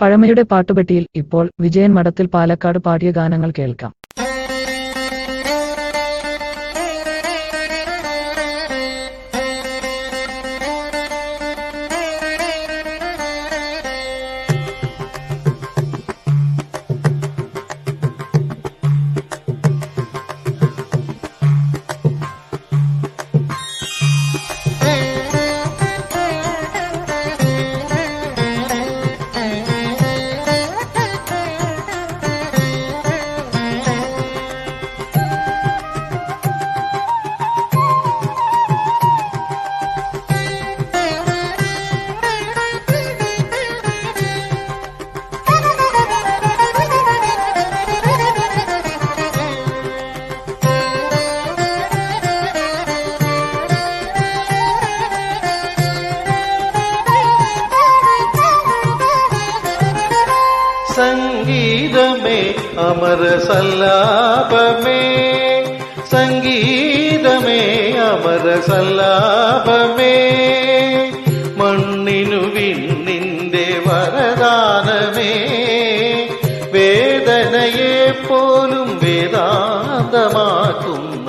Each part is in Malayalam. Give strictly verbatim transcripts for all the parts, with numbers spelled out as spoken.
പഴമയുടെ പാട്ടുപെട്ടിയിൽ ഇപ്പോൾ വിജയൻ മഠത്തിൽ പാലക്കാട് പാടിയ ഗാനങ്ങൾ കേൾക്കാം. സംഗീതമേ അമര സല്ലാപമേ, സംഗീതമേ അമര സല്ലാപമേ, മണ്ണിനു വിണ്ണിന്റെ വരദാനമേ, വേദനയെ പോലും വേദാന്തമാക്കുന്ന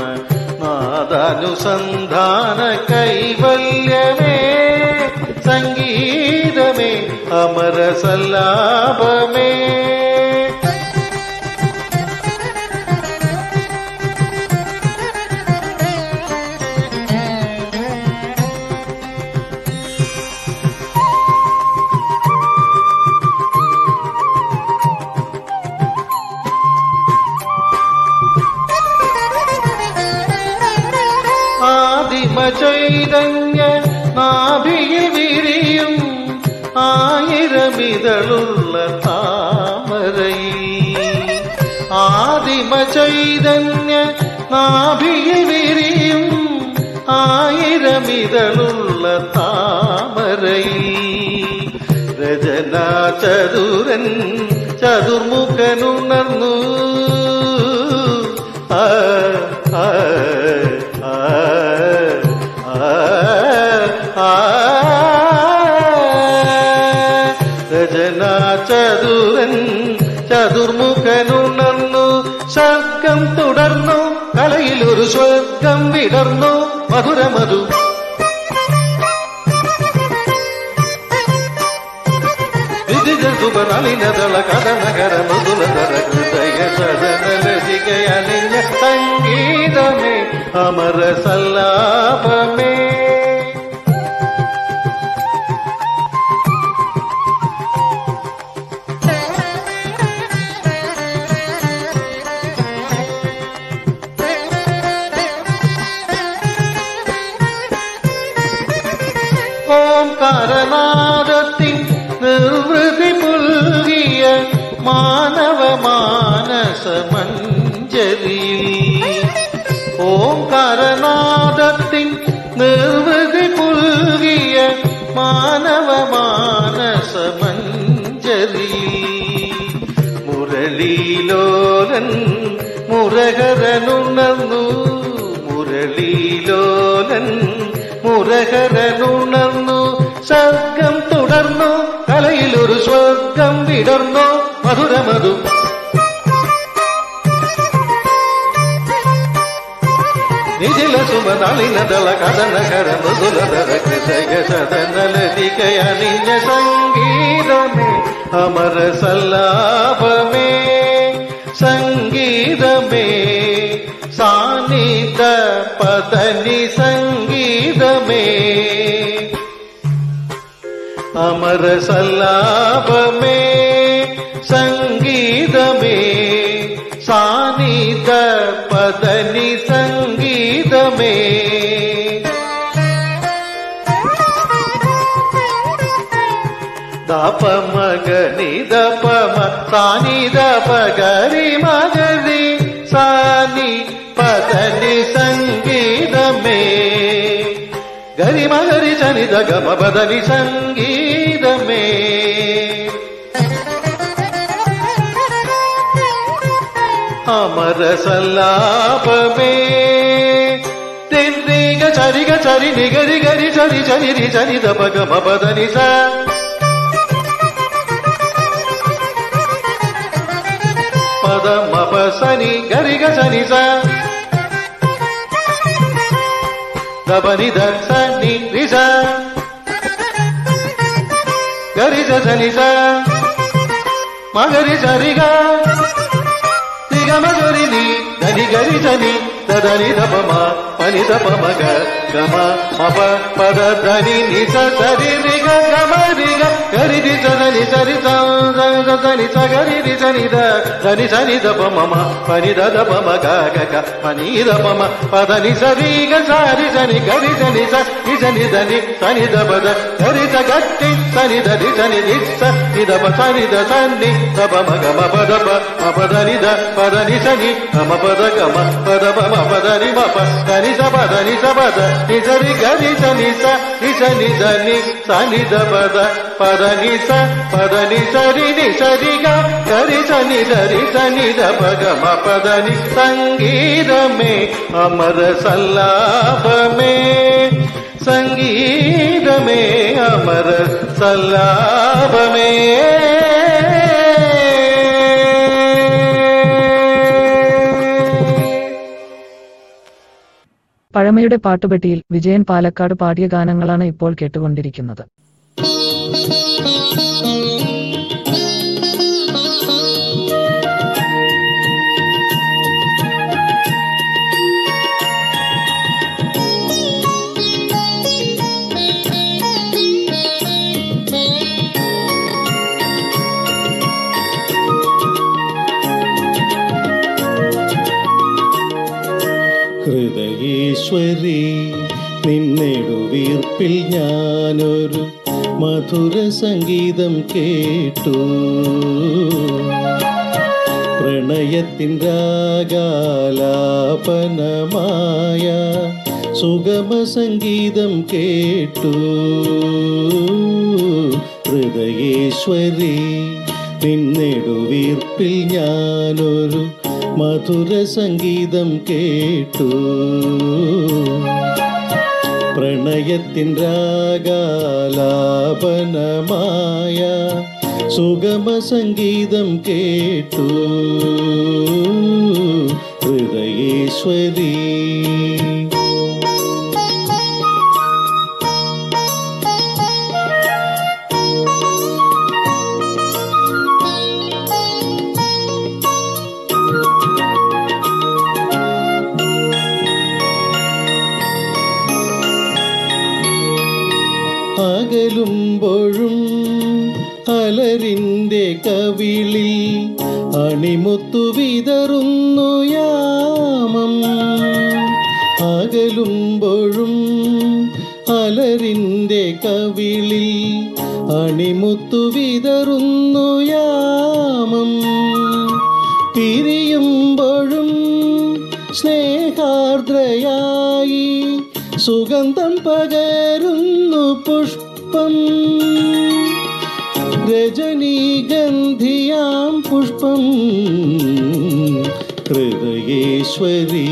നാദാനുസന്ധാന കൈവല്യമേ, സംഗീതമേ അമര സല്ലാപമേ. ചൈതന്യ നാഭിയിൽ വിരിയും ആയിരമിതളുള്ള താമരയിൽ, ആദിമ ചൈതന്യ നാഭിയിൽ വിരിയും ആയിരമിതളുള്ള താമരയിൽ, രചനാ ചതുരൻ ചതുർമുഖനുണർന്നു, ആ ചതുരൻ ചതുർമുഖനുണർന്നു, സർഗം തുടർന്നു, കലയിലൊരു സ്വർഗം വിടർന്നു, മധുരമധു വിധിജുപനലിനതള കഥനകര മധുരതര ഹൃദയ സദനരസികയലിഞ്ഞ സംഗീതമേ അമര സല്ലാപമേ. ഓംകാരനാദത്തിൻ നിർവൃതി പുൽകിയ മാനവ മാനസമഞ്ജരി, ഓംകാരനാദത്തിൻ നിർവൃതി പുൽകിയ മാനവ മാനസമഞ്ജരി, മുരളീലോലൻ മുരഹരനുണർന്നു, മുരളീലോലൻ മുരഹരനുണർന്നു, സർഗം തുടർന്നു, കലയിലൊരു സ്വർഗം വിടർന്നു, മധുരമധു നിജില സുമനളിനദള കഥനകര മധുരതര ഹൃദയ സദനലതികയണിഞ്ഞ സംഗീതമേ അമര സല്ലാപമേ, സംഗീതമേ സാനിധ പദനി സംഗീതമേ അമര സല്ലാപമേ, സംഗീതമേ സാനിധ പദനി സംഗീതമേ. ദപ മഗനി ദപ സാനി ദപ ഗരി മഗരി സാനി പദനി സംഗീതമേ, ഗരി മഗരി സനി ദഗ പദനി സംഗീതമേ. അമര സല്ലാപമേ. തിന്നി ഗ ചരി ഗ ചരി നി ഗരി ഗരി ചരി ചരി രി ചരി ദ പ ഗ മ പദനി സ പദ മപ സനി ഗരിഗ സനി സബനി സനി രിസ ഗരിസ സനി സ മഗരി സരിഗ നിഗമ സരി നി ധനി ഗരി സനി ധനി ധ പമ പനി ധ പ മഗ ഗമ മപ പദ ധനി നി സ സരി രിഗ ഗമ രിഗ ഗരി രി സനി സരി സ ധനി സ ഗരി രി സനി ധ ധനി സനി ധ പ മ പനി ധ ധ പ മ ഗ ഗ ഗ പനി ധ പ മ പദ നി സ രി ഗ സ രി സനി ഗരി സനി സ രി സനി ധനി സനി ധ പ ധ ഗരി ധ ഗട്ടി സനി ധ രി സനി രി സ നി ധ പ സനി ധ സനി ധ പ മ ഗ മ പ ധ പ മ പ ധ നി ധ പ ധ നി സനി ധ മ പ ധ ഗ മ പ ധ പ മ പ ധ നി മ പ ധ നി സ പ ധ നി സ പ ധ നി സ രി ഗ രി സ നി സ രി സ നി ധ നി സ നി ധ പ ധ പ ധ നി സ പ ധ നി സ രി നി സ രി ഗ ഗ രി സ നി ധ രി സ നി ധ പ ഗ മ പ ധ നി സംഗീതമേ അമര സല്ലാപമേ സംഗീതമേ അമര സല്ലാപമേ. പഴമയുടെ പാട്ടുപെട്ടിയിൽ വിജയൻ പാലക്കാട് പാടിയ ഗാനങ്ങളാണ് ഇപ്പോൾ കേട്ടുകൊണ്ടിരിക്കുന്നത്. ഹൃദയേശ്വരി നിന്നെടുവീർപ്പിൽ ഞാനൊരു മധുര സംഗീതം കേട്ടു. പ്രണയത്തിൻ രാഗാലാപനമായ സുഗമ സംഗീതം കേട്ടു. ഹൃദയേശ്വരി നിന്നെടുവീർപ്പിൽ ഞാനൊരു മധുര സംഗീതം കേട്ടു. പ്രണയത്തിൻ രാഗാലാപനമായ സുഗമ സംഗീതം കേട്ടു. ഹൃദയേശ്വരി ുമ്പോഴും അലരിൻ്റെ കവിളിൽ അണിമുത്തു വിതറുന്നു യാമം. അകലുമ്പോഴും അലരിൻ്റെ കവിളിൽ അണിമുത്തു വിതറുന്നു യാമം. പിരിയുമ്പോഴും സ്നേഹാർദ്രയായി സുഗന്ധം പകരുന്നു പുഷ്പ രജനീഗന്ധിയാം പുഷ്പം. ഹൃദയേശ്വരി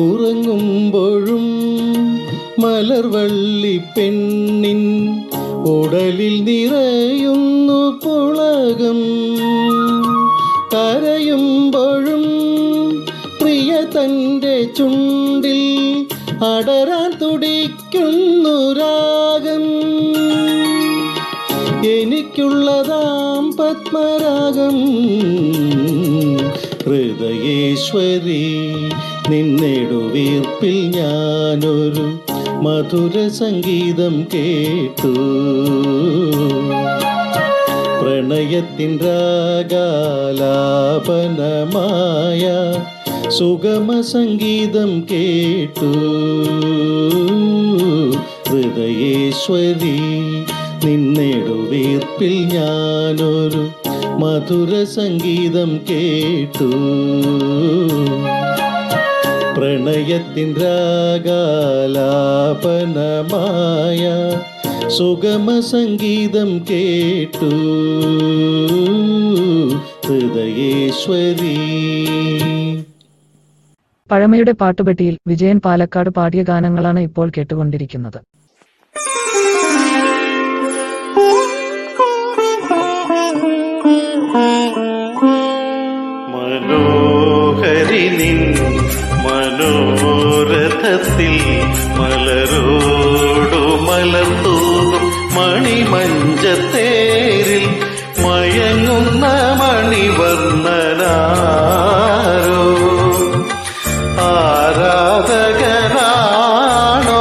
ഉറങ്ങുമ്പോഴും മലർവള്ളി പെണ്ണിൻ ഉടലിൽ നിറയുന്നു പുളകം. കരയുമ്പോഴും പ്രിയ തൻ്റെ ചുണ്ടിൽ അടരാൻ തുടിക്കുന്നു രാഗം. എനിക്കുള്ളതാം പത്മരാഗം. ഹൃദയേശ്വരി നിന്നെടുവീർപ്പിൽ ഞാനൊരു മധുര സംഗീതം കേട്ടു. പ്രണയത്തിൻ രാഗാലാപനമായ സുഗമ സംഗീതം കേട്ടു. ഹൃദയേശ്വരി നിന്നെടുവീർപ്പിൽ ഞാനൊരു മധുര സംഗീതം കേട്ടു. പ്രണയത്തിൻ രാഗാലാപനമായ സുഗമ സംഗീതം കേട്ടു ഹൃദയേശ്വരി. പഴമയുടെ പാട്ടുപെട്ടിയിൽ വിജയൻ പാലക്കാട് പാടിയ ഗാനങ്ങളാണ് ഇപ്പോൾ കേട്ടുകൊണ്ടിരിക്കുന്നത്. മനോഹരി നിൻ മനോരഥത്തിൽ മലരോടു മലർത്തൂകും മണിമഞ്ചത്തേരിൽ മയങ്ങുന്ന മണിവർണ്ണനാരോ ആരാധകനാണോ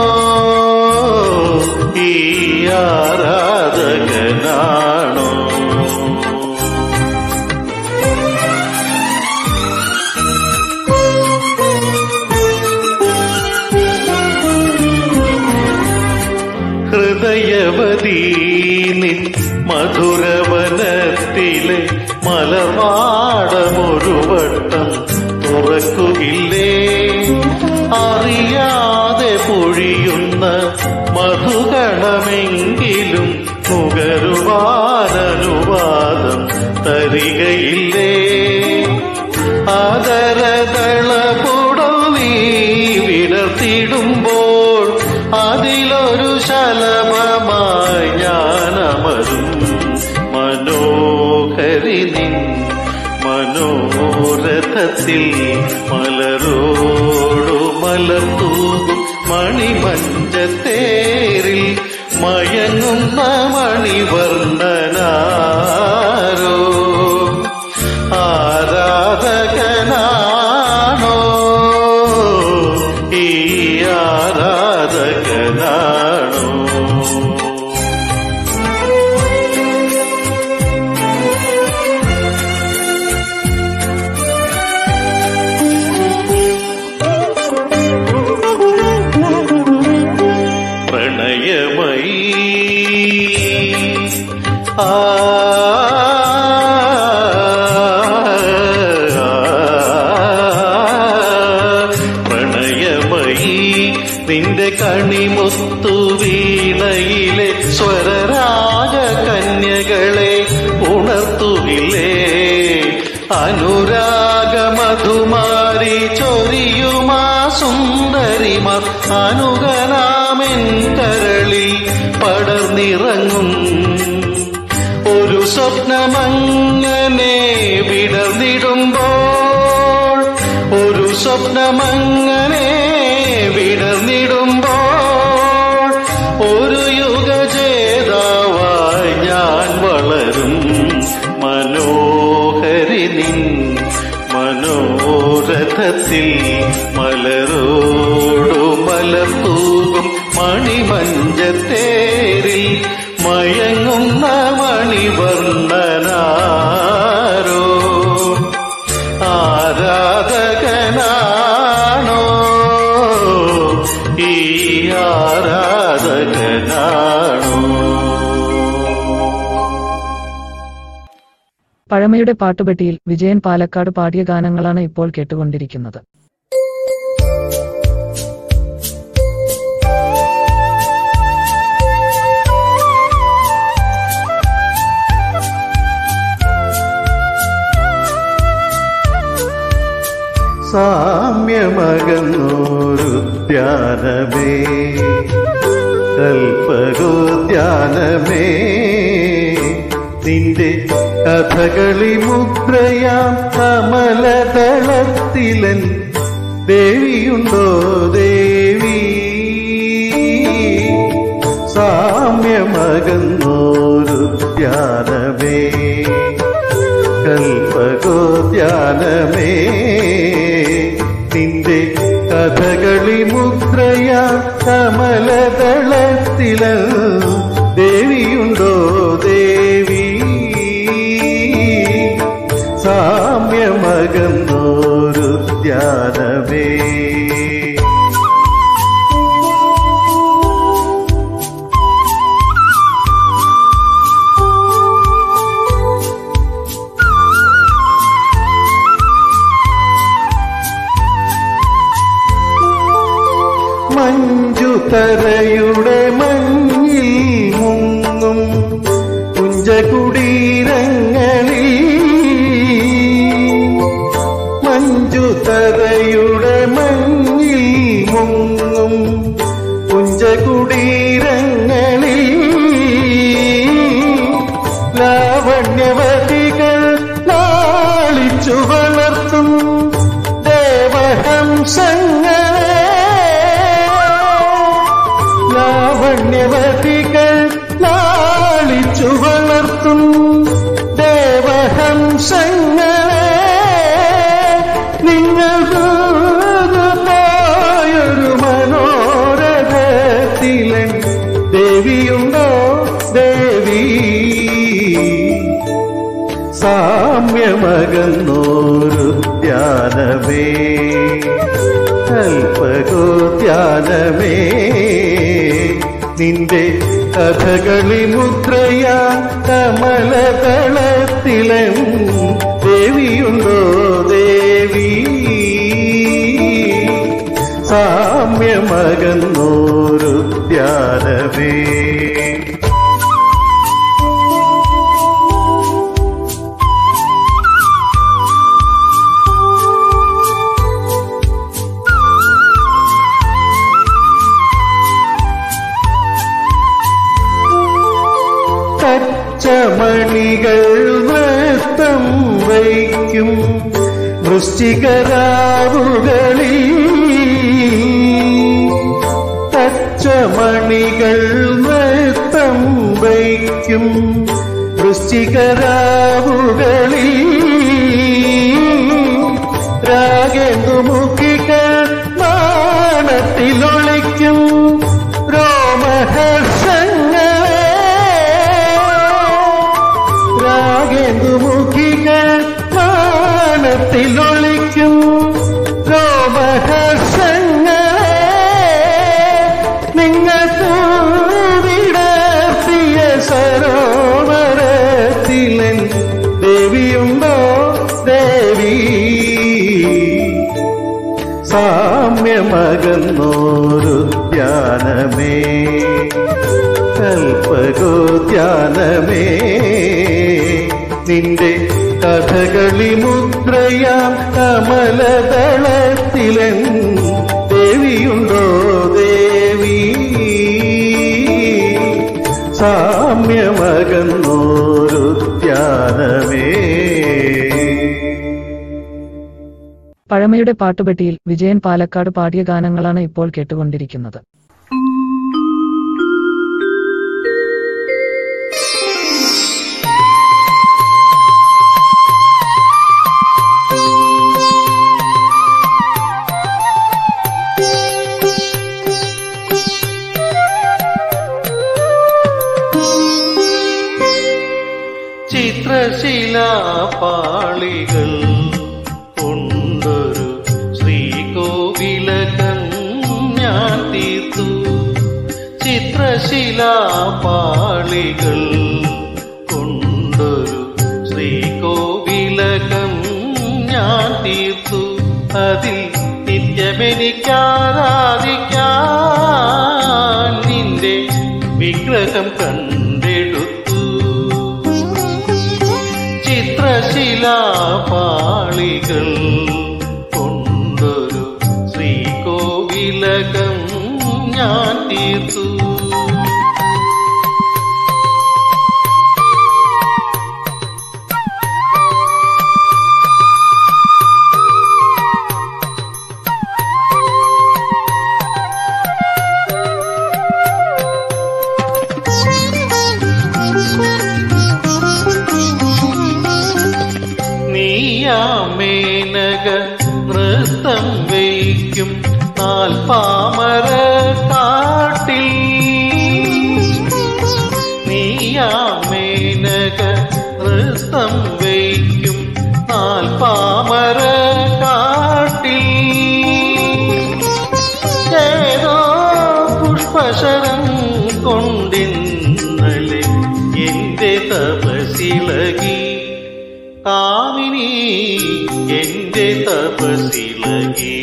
ഈ ആരാധകനാണോ. ഹൃദയവതി നിൻ മധുരവനത്തിലെ മലവാടമൊരു വട്ടം തുറക്കുകില്ലേ, അറിയാതെ പൊഴിയുന്ന മധുഗണമെങ്കിലും മുഖരുവാനുവാദം തരികയില്ലേ. ആദരതളപുടവി വിടർത്തിടുമ്പോൾ അതിലൊരു ശലഭമായി ഞാനമരും. മനോഹരി നിൻ മനോരഥത്തിൽ മലരോടു മലർത്തൂകും മണിമഞ്ചത്തേരിൽ മയങ്ങുന്ന മണിവർണ്ണനാരോ ആരാധകനാണോ ഈ ആരാധകനാണോ. പ്രണയമയി നിന്റെ കണിമുത്തു വീണയിലെ സ്വരരാഗ കന്യകളെ ഉണർത്തുകില്ലേ, അനുരാഗ മധുമാരി ചൊരിയുമാ സുന്ദരിമാർ അനുഗനാമെൻ കരളിൽ പടർന്നിറങ്ങും. ഒരു സ്വപ്നമങ്ങനെ വിടർന്നിടുമ്പോൾ ഒരു സ്വപ്നമങ്ങനെ വിടർന്നിടുമ്പോൾ ഒരു യുഗജേതാവായി ഞാൻ വളരും. മനോഹരി നിൻ മനോരഥത്തിൽ മലരോടു മലർത്തൂകും മണിമഞ്ചത്തേരിൽ മയങ്ങുന്ന മണിവർണ്ണനാരോ ആരാധകനാണോ ഈ ആരാധകനാണോ. പഴമയുടെ പാട്ടുപെട്ടിയിൽ വിജയൻ പാലക്കാട് പാടിയ ഗാനങ്ങളാണ് ഇപ്പോൾ കേട്ടുകൊണ്ടിരിക്കുന്നത്. സാമ്യമകന്നോരുദ്യാനമേ കൽപ്പകോദ്യാനമേ നിന്റെ കഥകളി മുദ്രയാം കമലതളത്തിലൻ ദേവിയുണ്ടോ ദേവി. സാമ്യമകന്നോരുദ്യാനമേ കൽപ്പകോദ്യാനമേ നിന്റെ കഥകളി മുദ്രയാ കമലതളത്തില ദേവിയുണ്ടോ ദേവി. സാമ്യമകന്നോരുദ്യാനമേ മഞ്ജുതരയുടെ മഞ്ഞിൽ വളർത്തും ദേവഹംസങ്ങളെ നിങ്ങൾ പോയൊരു മനോരഥത്തിലൻ ദേവിയുണ്ടോ ദേവി സാമ്യമകന്നോരു ധ്യാനമേ അൽപകോധ്യാനമേ നിന്റെ കഥകളി മുദ്രയാ കമലതളത്തിലും ദേവിയുണ്ടോ ദേവി സാമ്യമകന്നോരു ധ്യാനമേ. ണികൾ നൃത്തം വയ്ക്കും വൃശ്ചികരാവുകളിൽ പച്ചമണികൾ നൃത്തം വയ്ക്കും വൃശ്ചികരാവുകളിൽ രാഗേന്ദുമുഖികൾ മാനത്തിലൊളിക്കും ൊളിക്കും രോമഹർഷങ്ങളെ നിങ്ങൾ പൂവിടർത്തിയ സരോവരത്തിലെ ദേവിയുണ്ടോ ദേവി സാമ്യമകന്നോരു ധ്യാനമേ കൽപകോധ്യാനമേ നിന്റെ കഥകളി മുദ്രയാം കമലതളത്തിലും ദേവിയുണ്ടോ ദേവി സാമ്യമകന്നോരു ധ്യാനമേ. പഴമയുടെ പാട്ടുപെട്ടിയിൽ വിജയൻ പാലക്കാട് പാടിയ ഗാനങ്ങളാണ് ഇപ്പോൾ കേട്ടുകൊണ്ടിരിക്കുന്നത്. പാളികൾ കൊണ്ടൊരു ശ്രീകോവിലകം ഞാൻ തീർത്തു ചിത്രശിലാ പാളികൾ കൊണ്ടൊരു ശ്രീകോവിലകം ഞാൻ തീർത്തു അതിൽ നിത്യമെനിക്കാരാധിക്കാൻ നിന്റെ വിഗ്രഹം കണ്ടെടുത്തു ശിലാപാളികൾ കൊണ്ടൊരു ശ്രീകോവിലകം ഞാൻ തീർത്തു. നൃത്തം വയ്ക്കും നാൽപ്പാമര കാട്ടിൽ നീയാമേനക നൃത്തം വയ്ക്കും നാൽപ്പാമര കാട്ടിൽ ഏതോ പുഷ്പശരം കൊണ്ടിന്നലെ എന്റെ തപസിളകി കാമിനി എന്റെ തപസിലകി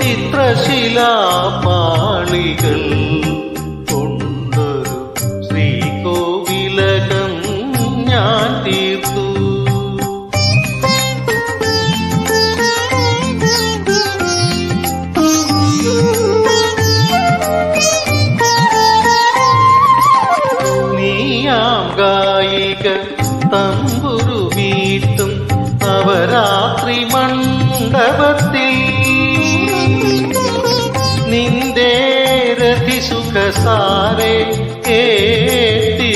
ചിത്രശിലാപാളികൾ കൊണ്ടൊരു ശ്രീകോവിലകം ഞാൻ തീർത്തു. നീയാം ഗായിക തമ്പുരു വീട്ടും നവരാത്രി മണ്ഡപത്തിൽ നിന്റെ രതിസുഖസാരെ കേട്ടി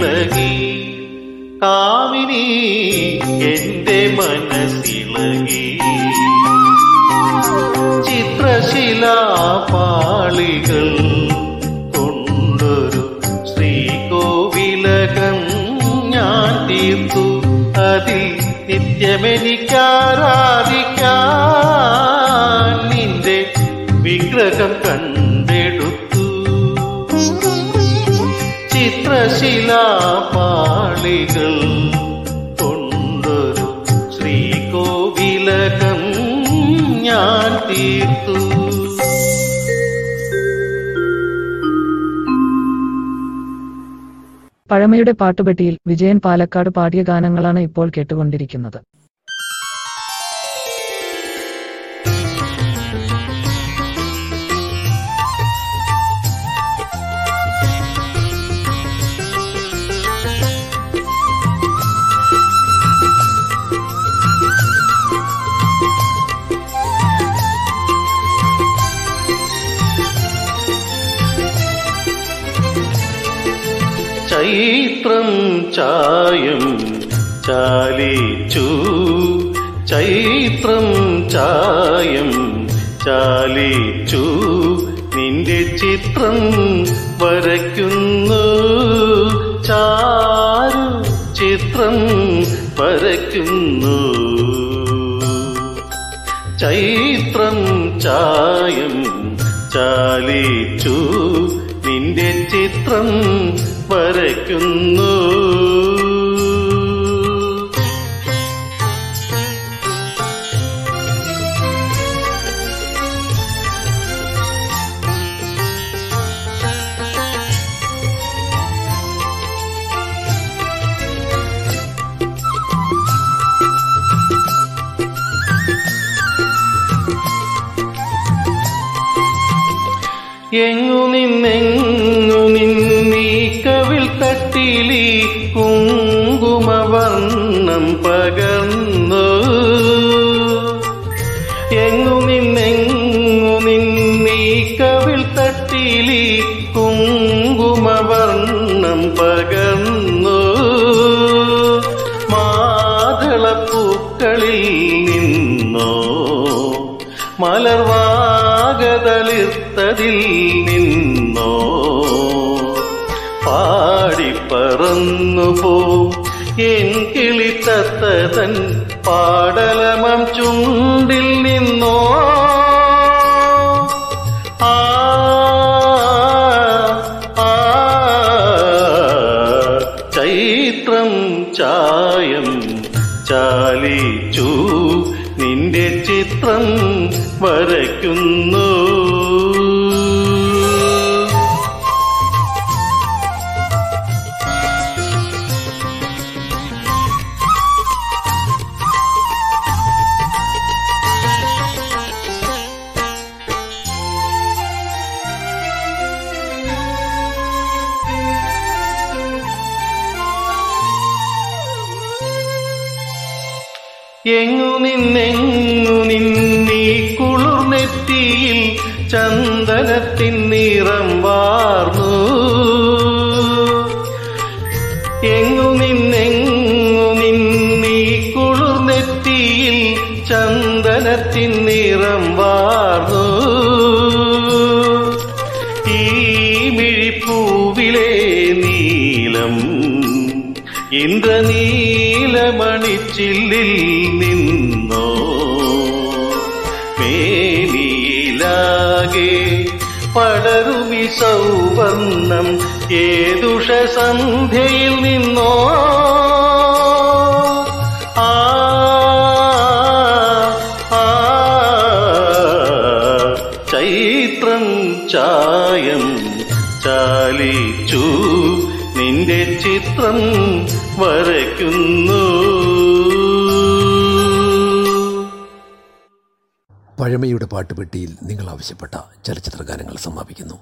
മനസ്സിളകി കാമിനി, എന്റെ മനസ്സിളകി. ചിത്രശിലാപാളികൾ കൊണ്ടൊരു ശ്രീകോവിലകം ഞാൻ തീർത്തു, അതിൽ നിത്യമെനിക്കാരാധിക്കാൻ നിന്റെ വിഗ്രഹം കണ്ടെടുത്തു. ചിത്രശിലാപാളികൾ കൊണ്ടൊരു ശ്രീകോവിലകം ഞാൻ തീർത്തു. പഴമയുടെ പാട്ടുപെട്ടിയിൽ വിജയൻ പാലക്കാട് പാടിയ ഗാനങ്ങളാണ് ഇപ്പോൾ കേട്ടുകൊണ്ടിരിക്കുന്നത്. ചൈത്രം ചായം ചാലിച്ചു, ചൈത്രം ചായം ചാലിച്ചു, നിന്റെ ചിത്രം വരയ്ക്കുന്നു, ചാരു ചിത്രം വരയ്ക്കുന്നു. ചൈത്രം ചായം ചാലിച്ചു, നിന്റെ ചിത്രം വരയ്ക്കുന്നു. എങ്ങു നിന്നെങ്ങു നിന്നീ കവിൾ തട്ടിലീ കുങ്കുമവർണ്ണം പകർന്നു. എങ്ങു നിന്നെങ്ങു നിന്നീ കവിൾ തട്ടിലീ കുങ്കുമവർണ്ണം പകർന്നു. മാതളപ്പൂക്കളിൽ നിന്നോ മലർവാ ിൽ നിന്നോ പാടിപ്പറന്നുപോ എൻ കിളിത്തത്തതൻ പാടലമം ചുണ്ടിൽ നിന്നോ. ആ ആ ചൈത്രം ചായം ചാലിച്ചു, നിന്റെ ചിത്രം വരയ്ക്കുന്നു. എങ്ങു നിന്നെങ്ങു നിന്നീ കുളിർനെറ്റിയിൽ ചന്ദനത്തിൻ നിറം വാർന്നു. എങ്ങു നിന്നെങ്ങു നിന്നീ കുളിർനെറ്റിയിൽ ചന്ദനത്തിൻ നിറം വാർന്നു. ഈ മിഴിപ്പൂവിലെ നീലം ഇന്ദ്രനീലമണിച്ചില്ലിൽ നിന്നോ. മേനിയിലാകെ പടരുമി സൗവർണം ഏതുഷ സന്ധ്യയിൽ നിന്നോ. ആ ആ ചൈത്രം ചായം ചാലിച്ചു, നിന്റെ ചിത്രം വരയ്ക്കുന്നു. പഴമയുടെ പാട്ടുപെട്ടിയിൽ നിങ്ങൾ ആവശ്യപ്പെട്ട ചലച്ചിത്ര ഗാനങ്ങൾ സമാപിക്കുന്നു.